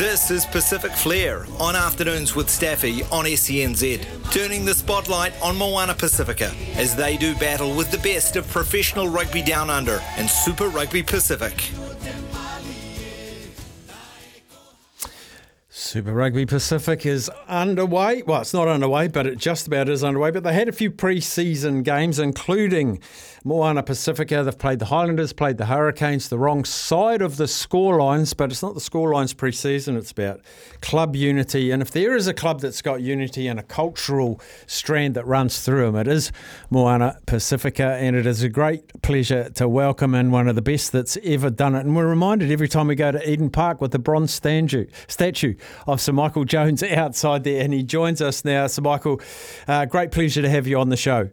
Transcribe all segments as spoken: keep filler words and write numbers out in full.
This is Pacific Flair on Afternoons with Staffy on S C N Z, turning the spotlight on Moana Pasifika as they do battle with the best of professional rugby down under and Super Rugby Pacific. Super Rugby Pacific is underway. Well, it's not underway, but it just about is underway. But they had a few pre-season games, including Moana Pasifika. They've played the Highlanders, played the Hurricanes, the wrong side of the scorelines. But it's not the scorelines pre-season. It's about club unity. And if there is a club that's got unity and a cultural strand that runs through them, it is Moana Pasifika. And it is a great pleasure to welcome in one of the best that's ever done it. And we're reminded every time we go to Eden Park with the bronze statue. statue of Sir Michael Jones outside there, and he joins us now. Sir Michael, uh, great pleasure to have you on the show.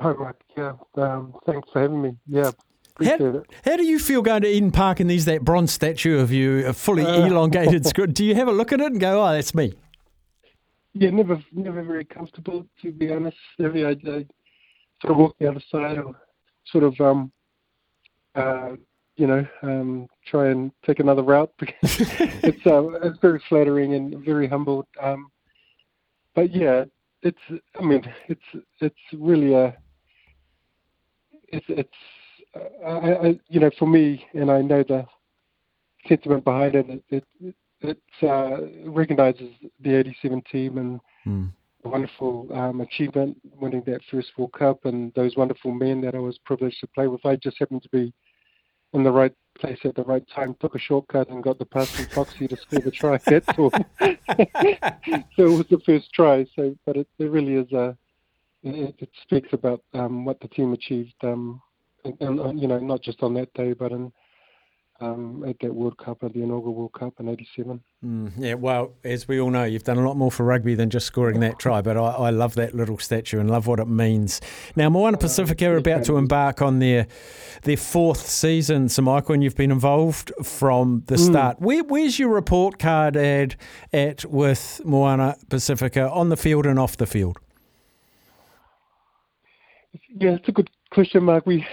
All right, yeah, um, thanks for having me. Yeah, appreciate how, it. How do you feel going to Eden Park and there's that bronze statue of you, a fully uh, elongated squid? Do you have a look at it and go, oh, that's me? Yeah, never never very comfortable, to be honest. Every I, I sort of walk the other side or sort of, um, uh, you know, um, try and take another route because it's uh, it's very flattering and very humble. Um, but yeah, it's I mean it's it's really a it's it's uh, I, I, you know for me, and I know the sentiment behind it. It it, it uh, recognises the eighty-seven team and mm. the wonderful um, achievement winning that first World Cup and those wonderful men that I was privileged to play with. I just happened to be in the right place at the right time, took a shortcut and got the pass from Foxy to score the try. That's all. So it was the first try. So, but it, it really is a. It, it speaks about um, what the team achieved, um, and, and you know, not just on that day, but in. Um, at that World Cup, at the inaugural World Cup in eighty-seven. Mm, yeah, well, as we all know, you've done a lot more for rugby than just scoring that try, but I, I love that little statue and love what it means. Now, Moana Pasifika are about to embark on their their fourth season, Sir Michael, and you've been involved from the start. Mm. Where, where's your report card ad at with Moana Pasifika on the field and off the field? Yeah, it's a good question, Mark. We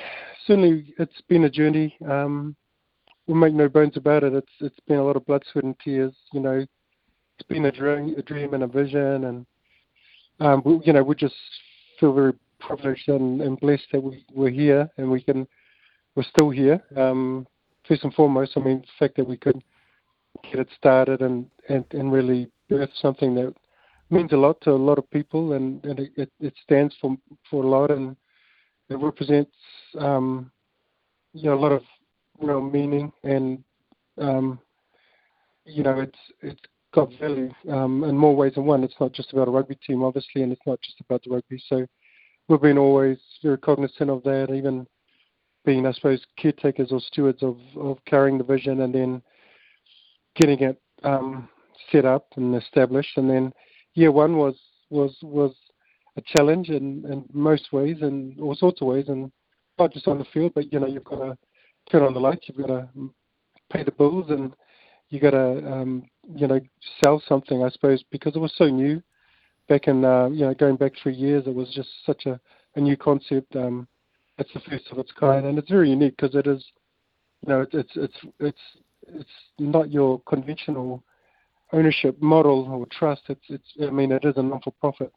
certainly, it's been a journey. Um, We'll make no bones about it. It's it's been a lot of blood, sweat, and tears. You know, it's been a dream, a dream and a vision, and um, we, you know, we just feel very privileged and, and blessed that we we're here and we can, we're still here. Um, first and foremost, I mean, the fact that we could get it started and, and, and really birth something that means a lot to a lot of people, and, and it, it stands for for a lot, and it represents um, you know, a lot of real meaning, and um, you know, it's it's got value um, in more ways than one. It's not just about a rugby team, obviously, and it's not just about the rugby. So we've been always very cognizant of that, even being, I suppose, caretakers or stewards of, of carrying the vision and then getting it um, set up and established. And then year one was was was a challenge in, in most ways and all sorts of ways, and not just on the field, but you know, you've got to turn on the lights, you've got to pay the bills, and you got to, um, you know, sell something, I suppose, because it was so new back in, uh, you know, going back three years, it was just such a, a new concept. Um, it's the first of its kind, and it's very unique because it is, you know, it's, it's, it's, it's, it's not your conventional ownership model or trust. It's, it's, I mean, it is a non-for-profit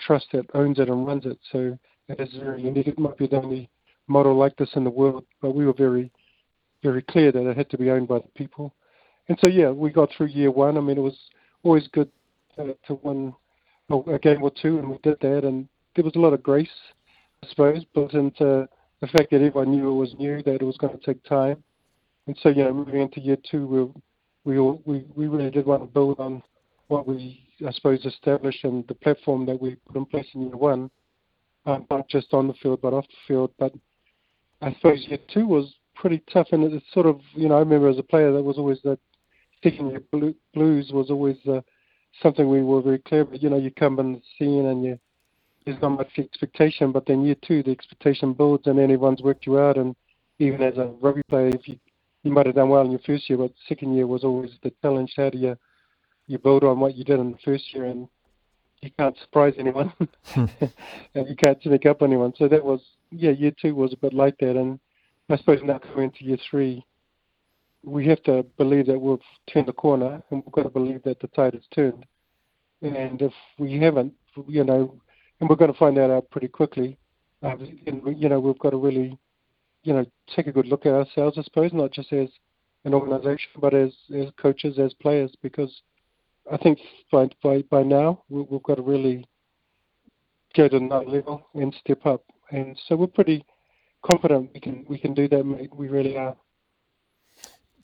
trust that owns it and runs it. So it is very unique. It might be the only model like this in the world, but we were very, very clear that it had to be owned by the people. And so, yeah, we got through year one. I mean, it was always good uh, to win a game or two, and we did that. And there was a lot of grace, I suppose, built into the fact that everyone knew it was new, that it was going to take time. And so, you know, moving into year two, we we all, we, we really did want to build on what we, I suppose, established and the platform that we put in place in year one, um, not just on the field, but off the field. But I suppose year two was pretty tough, and it's sort of, you know, I remember as a player that was always that second year blues was always uh, something we were very clear about. You know, you come on the scene and you, there's not much expectation, but then year two the expectation builds and everyone's worked you out, and even as a rugby player, if you, you might have done well in your first year, but second year was always the challenge. How do you, you build on what you did in the first year, and you can't surprise anyone and you can't sneak up anyone. So that was, yeah, year two was a bit like that. And I suppose now coming into year three, we have to believe that we've turned the corner, and we've got to believe that the tide has turned. And if we haven't, you know, and we're going to find that out pretty quickly. Um, and, you know, we've got to really, you know, take a good look at ourselves, I suppose, not just as an organisation, but as, as coaches, as players, because I think by by, by now we, we've got to really go to another level and step up. And so we're pretty confident we can we can do that, mate. We really are.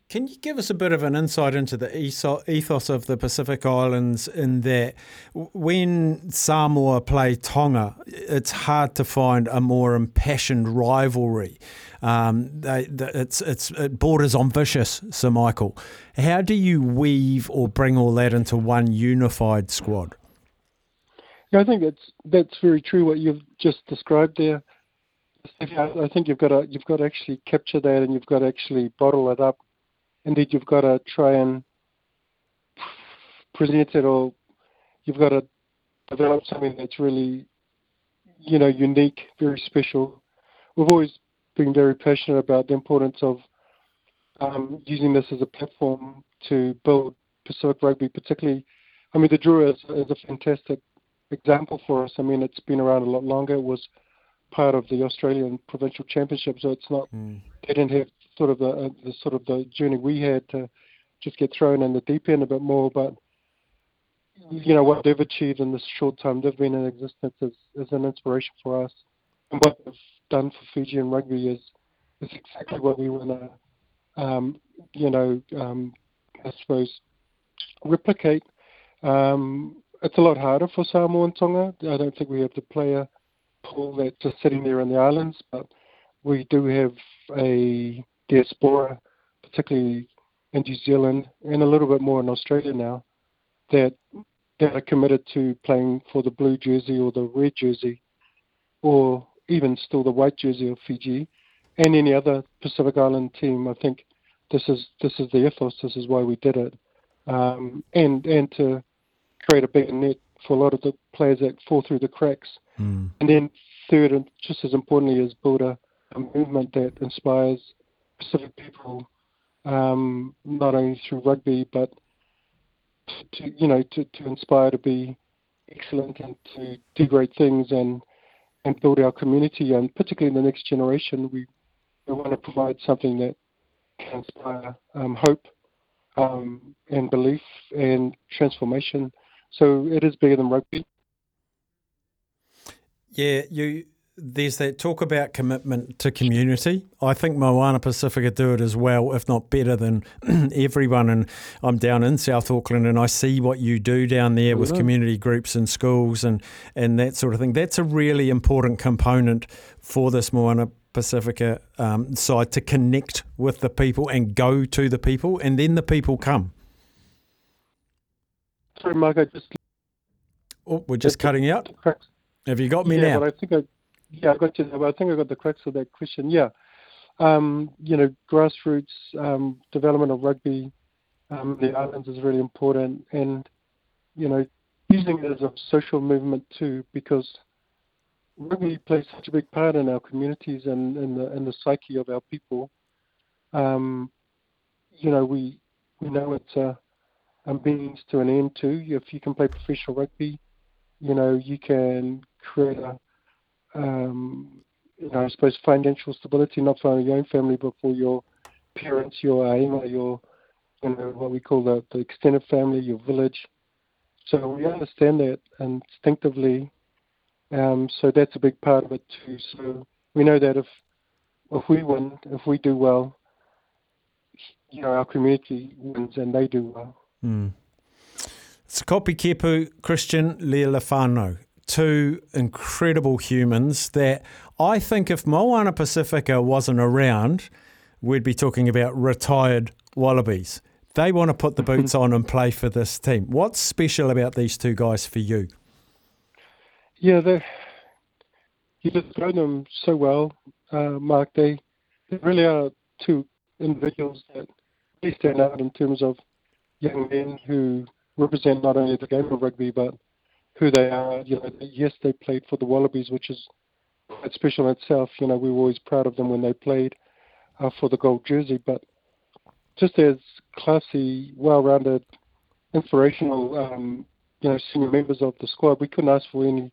Can you give us a bit of an insight into the ethos of the Pacific Islands in that when Samoa play Tonga, it's hard to find a more impassioned rivalry. Um, they, they, it's, it's, it borders on vicious, Sir Michael. How do you weave or bring all that into one unified squad? Yeah, I think that's that's very true what you've just described there. I think you've got to you've got to actually capture that, and you've got to actually bottle it up. Indeed, you've got to try and present it, or you've got to develop something that's really, you know, unique, very special. We've always been very passionate about the importance of um, using this as a platform to build Pacific rugby, particularly. I mean, the Drua is, is a fantastic example for us. I mean, it's been around a lot longer. It was part of the Australian Provincial Championship, so it's not, mm. they didn't have sort of the, the sort of the journey we had to just get thrown in the deep end a bit more, but you know what they've achieved in this short time they've been in existence is, is an inspiration for us, and what they've done for Fijian rugby is is exactly what we want to um, you know um, I suppose replicate. Um, it's a lot harder for Samoa and Tonga. I don't think we have the player pool that's just sitting there in the islands, but we do have a diaspora, particularly in New Zealand and a little bit more in Australia now, that that are committed to playing for the blue jersey or the red jersey, or even still the white jersey of Fiji and any other Pacific Island team. I think this is this is the ethos. This is why we did it, um, and and to create a bigger net for a lot of the players that fall through the cracks. Mm. And then third, and just as importantly, is build a, a movement that inspires Pacific people, um, not only through rugby, but to, you know, to, to inspire to be excellent and to do great things and and build our community. And particularly in the next generation, we, we want to provide something that can inspire um, hope um, and belief and transformation. So it is bigger than rugby. Yeah, you. There's that talk about commitment to community. I think Moana Pasifika do it as well, if not better than everyone. And I'm down in South Auckland and I see what you do down there with community groups and schools and, and that sort of thing. That's a really important component for this Moana Pasifika um, side, to connect with the people and go to the people, and then the people come. Sorry, Mark, I just... Oh, we're just cutting out. Have you got me yeah, now? But I think I... Yeah, I got you. I think I got the crux of that question. Yeah, um, you know, grassroots um, development of rugby um, in the islands is really important, and you know, using it as a social movement too, because rugby plays such a big part in our communities and in the in the psyche of our people. Um, you know, we we know it's a, a means to an end too. If you can play professional rugby, you know, you can create a Um, you know, I suppose financial stability, not for your own family, but for your parents, your aima, your, you know, what we call the, the extended family, your village. So we understand that instinctively. Um, so that's a big part of it too. So we know that if if we win, if we do well, you know, our community wins and they do well. Mm. It's Kopi Kepu, Christian Lelefano. Two incredible humans that I think if Moana Pasifika wasn't around, we'd be talking about retired Wallabies. They want to put the boots on and play for this team. What's special about these two guys for you? Yeah, they you described them so well, uh, Mark. They, they really are two individuals that really stand out in terms of young men who represent not only the game of rugby, but who they are. You know, yes, they played for the Wallabies, which is quite special in itself. You know, we were always proud of them when they played uh, for the gold jersey, but just as classy, well-rounded, inspirational, um, you know, senior members of the squad. We couldn't ask for any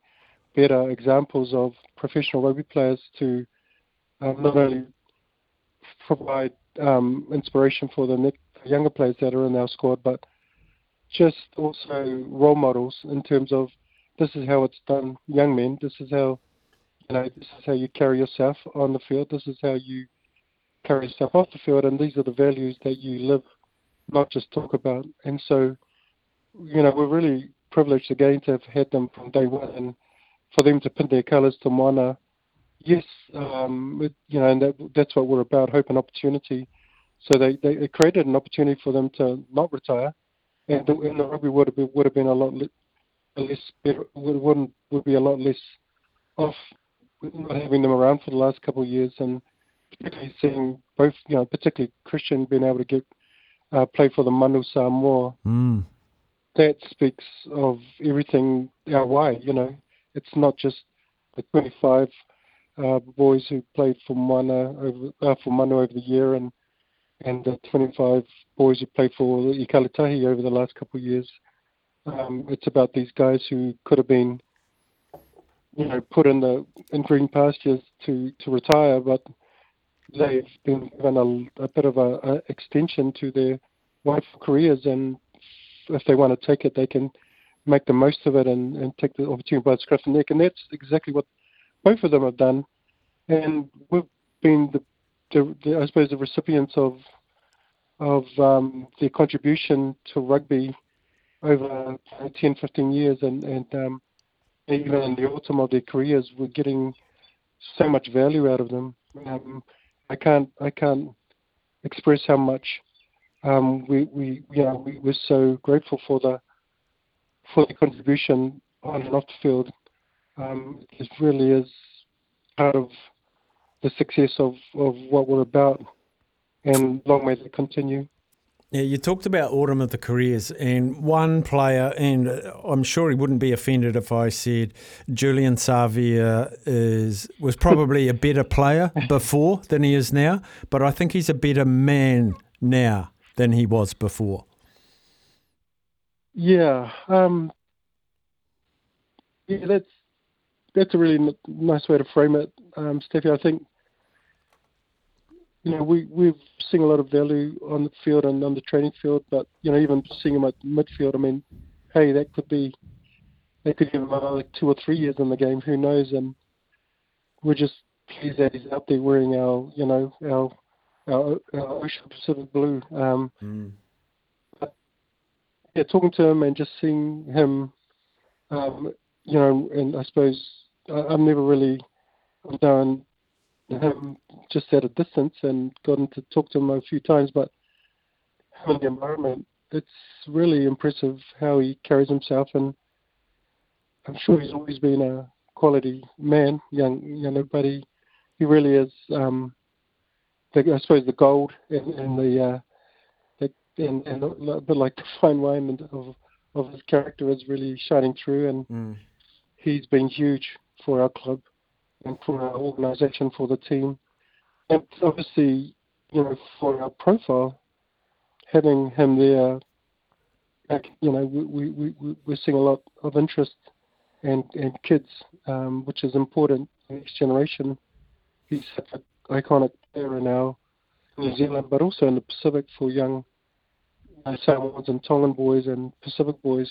better examples of professional rugby players to um, not only provide um, inspiration for the next, younger players that are in our squad, but just also role models in terms of this is how it's done, young men. This is how, you know, this is how you carry yourself on the field. This is how you carry yourself off the field, and these are the values that you live, not just talk about. And so, you know, we're really privileged again to have had them from day one, and for them to pin their colours to Moana. Yes, um, it, you know, and that, that's what we're about, hope and opportunity. So they, they it created an opportunity for them to not retire, and the, and the rugby would have been, would have been a lot le- less better, would wouldn't would be a lot less off not having them around for the last couple of years, and particularly seeing both, you know, particularly Christian being able to get uh, play for the Manu Samoa. Mm. That speaks of everything our way. You know, it's not just the twenty-five uh, boys who played for Moana over uh, for Manu over the year, and and the twenty-five boys who played for Ikalitahi over the last couple of years. Um, it's about these guys who could have been, you know, put in the in green pastures to, to retire, but they've been given a, a bit of a, a extension to their wonderful careers, and if they want to take it, they can make the most of it and, and take the opportunity by the scruff of the neck, and that's exactly what both of them have done. And we've been the The, the, I suppose the recipients of of um, their contribution to rugby over ten, fifteen years, and, and um, even in the autumn of their careers, we're getting so much value out of them. Um, I can't I can't express how much um, we we you know we, we're so grateful for the for the contribution on and off the field. Um, it really is part of the success of, of what we're about, and long may they continue. Yeah, you talked about autumn of the careers, and one player, and I'm sure he wouldn't be offended if I said Julian Savia is was probably a better player before than he is now, but I think he's a better man now than he was before. Yeah, um, yeah, that's that's a really n- nice way to frame it, um, Steffi. I think. You know, we, we've seen a lot of value on the field and on the training field, but, you know, even seeing him at midfield, I mean, hey, that could be, they could give him another two or three years in the game, who knows, and we're just pleased that he's out there wearing our, you know, our, our, our Ocean Pacific blue. Um, mm. But, yeah, talking to him and just seeing him, um, you know, and I suppose I, I've never really known him just at a distance and gotten to talk to him a few times, but in the environment, it's really impressive how he carries himself, and I'm sure he's always been a quality man, young, you know, but he, he really is, um, the, I suppose, the gold and, and the, uh, the and, and a bit like the fine wine of, of his character is really shining through, and mm. he's been huge for our club and for our organisation, for the team. And obviously, you know, for our profile, having him there, like, you know, we, we, we, we're seeing a lot of interest and, and kids, um, which is important in the next generation. He's such an iconic player in our New Zealand, but also in the Pacific for young uh, Samoans and Tongan boys and Pacific boys.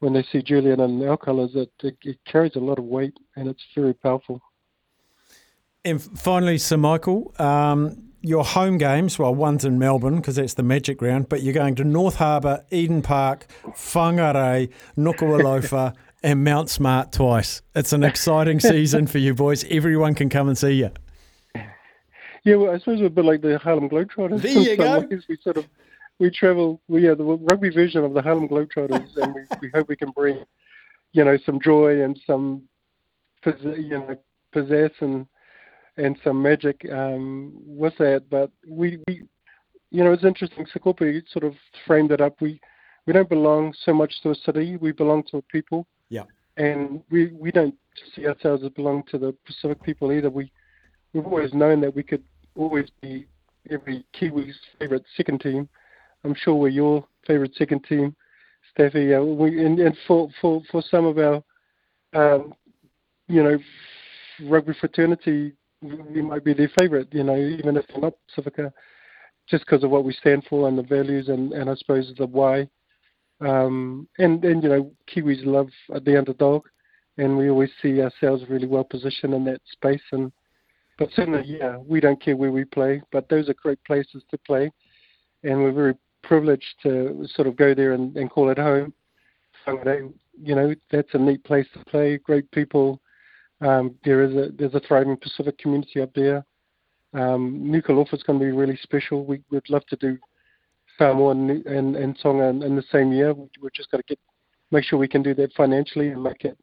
When they see Julian and our colours, it, it, it carries a lot of weight, and it's very powerful. And finally, Sir Michael, um, your home games, well, one's in Melbourne because that's the magic round, but you're going to North Harbour, Eden Park, Whangarei, Nuku'alofa and Mount Smart twice. It's an exciting season for you boys. Everyone can come and see you. Yeah, well, I suppose we're a bit like the Harlem Globetrotters. There you go. We sort of... We travel, we are the rugby version of the Harlem Globetrotters, and we, we hope we can bring, you know, some joy and some, you know, pizzazz and and some magic um, with that. But we, we, you know, it's interesting. Kopi sort of framed it up. We we don't belong so much to a city. We belong to a people. Yeah. And we, we don't see ourselves as belong to the Pacific people either. We we've always known that we could always be every Kiwi's favourite second team. I'm sure we're your favourite second team, Staffy. Uh, we, and, and for, for, for some of our, um, you know, rugby fraternity, we might be their favourite, you know, even if they're not Pasifika, just because of what we stand for and the values and, and I suppose the why. Um, and, and, you know, Kiwis love the underdog, and we always see ourselves really well positioned in that space. And But certainly, yeah, we don't care where we play, but those are great places to play. And we're very privileged to sort of go there and, and call it home. So, you know, that's a neat place to play, great people. Um, there is a there's a thriving Pacific community up there. Um, Nuku'alofa is going to be really special. We would love to do Samoa and, and, and Tonga in, in the same year. We're just got to get make sure we can do that financially and make it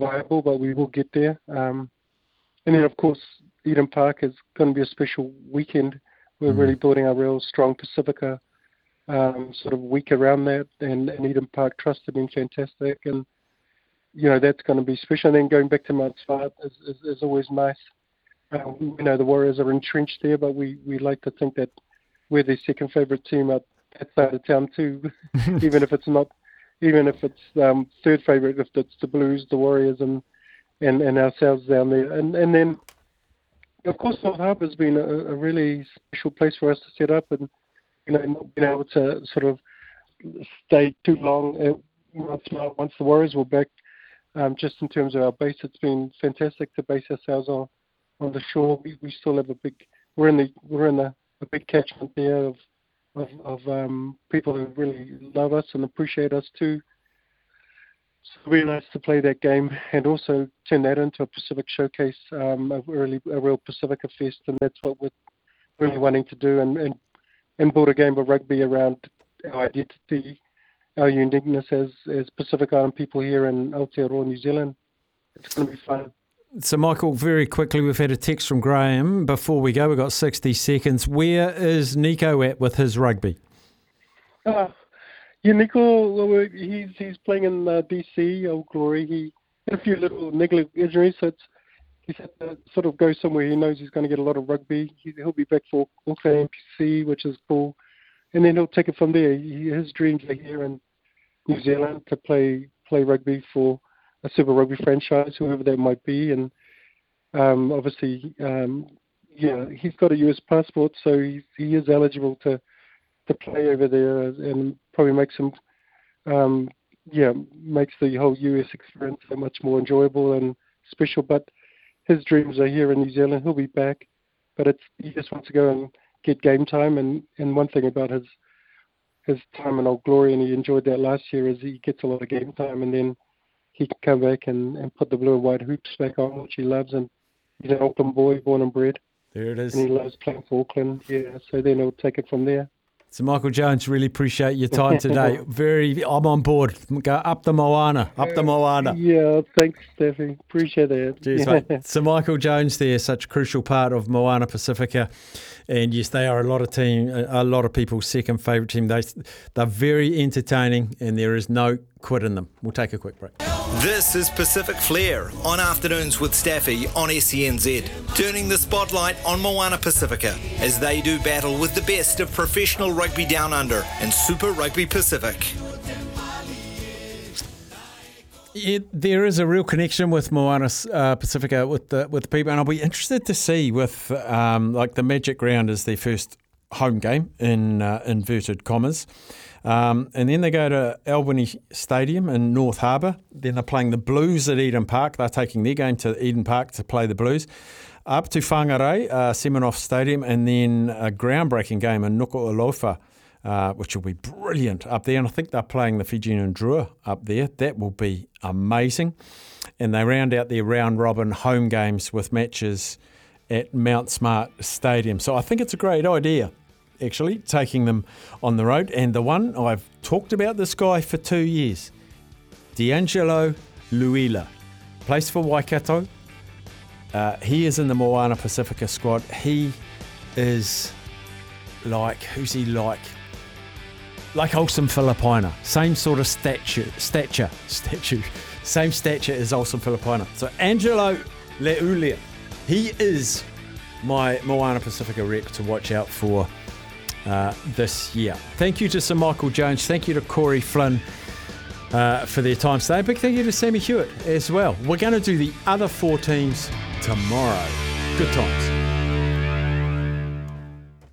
viable, but we will get there. Um, and then, of course, Eden Park is going to be a special weekend. We're mm-hmm. really building a real strong Pasifika um, sort of week around that, and, and Eden Park Trust have been fantastic. And you know, that's going to be special. And then going back to Mount Smart is, is, is always nice. Um, you know, the Warriors are entrenched there, but we, we like to think that we're their second favourite team up that side of town too, even if it's not, even if it's um, third favourite, if it's the Blues, the Warriors, and and, and ourselves down there. And, and then, of course, North Harbour has been a, a really special place for us to set up, and, you know, not being able to sort of stay too long at Mount Smart once the Warriors were back. Um, just in terms of our base, it's been fantastic to base ourselves on, on the shore. We, we still have a big, we're in the we're in a, a big catchment there of of, of um, people who really love us and appreciate us too. So it's really nice to play that game and also turn that into a Pacific showcase, um, a really a real Pasifika fest, and that's what we're really wanting to do and and, and build a game of rugby around our identity, our uniqueness as, as Pacific Island people here in Aotearoa, New Zealand. It's going to be fun. So, Michael, very quickly, we've had a text from Graham. Before we go, we've got sixty seconds. Where is Nico at with his rugby? Uh, yeah, Nico, he's, he's playing in uh, D C, Old Glory. He had a few little niggling injuries, so it's, he's had to sort of go somewhere. He knows he's going to get a lot of rugby. He, he'll be back for Auckland N P C, which is cool. And then he'll take it from there. He, his dreams are here in New Zealand to play play rugby for a Super Rugby franchise, whoever that might be. And um, obviously, um, yeah, he's got a U S passport, so he, he is eligible to, to play over there, and probably makes him, um, yeah, makes the whole U S experience so much more enjoyable and special. But his dreams are here in New Zealand. He'll be back, but it's he just wants to go and get game time, and, and one thing about his his time in Old Glory, and he enjoyed that last year, is he gets a lot of game time, and then he can come back and, and put the blue and white hoops back on, which he loves, and he's an Auckland boy, born and bred. There it is. And he loves playing for Auckland, yeah, so then he'll take it from there. So, Michael Jones, really appreciate your time today. Very, I'm on board. Go up the Moana, up the Moana. Yeah, thanks, Steffi. Appreciate that. Cheers, mate. So, Michael Jones there, such a crucial part of Moana Pasifika. And yes, they are a lot of team, a lot of people's second favourite team. They, they're very entertaining, and there is no quit in them. We'll take a quick break. This is Pacific Flair on Afternoons with Staffy on S C N Z, turning the spotlight on Moana Pasifika as they do battle with the best of professional rugby down under and Super Rugby Pacific. It, there is a real connection with Moana uh, Pasifika with the with the people, and I'll be interested to see with um, like the Magic Round is their first home game in uh, inverted commas. Um, and then they go to Albany Stadium in North Harbour. Then they're playing the Blues at Eden Park. They're taking their game to Eden Park to play the Blues. Up to Whangarei, uh, Semenoff Stadium, and then a groundbreaking game in Nuku'alofa, uh, which will be brilliant up there. And I think they're playing the Fijian Drua up there. That will be amazing. And they round out their round-robin home games with matches at Mount Smart Stadium. So I think it's a great idea, actually, taking them on the road. And the one, I've talked about this guy for two years, D'Angelo Luila, plays for Waikato. Uh, he is in the Moana Pasifika squad. He is like, who's he like? Like Olsen Filipina, same sort of stature, stature, statue, same stature as Olsen Filipina. So D'Angelo Luila, he is my Moana Pasifika rec to watch out for uh, this year. Thank you to Sir Michael Jones. Thank you to Corey Flynn uh, for their time today. Big thank you to Sammy Hewitt as well. We're going to do the other four teams tomorrow. Good times.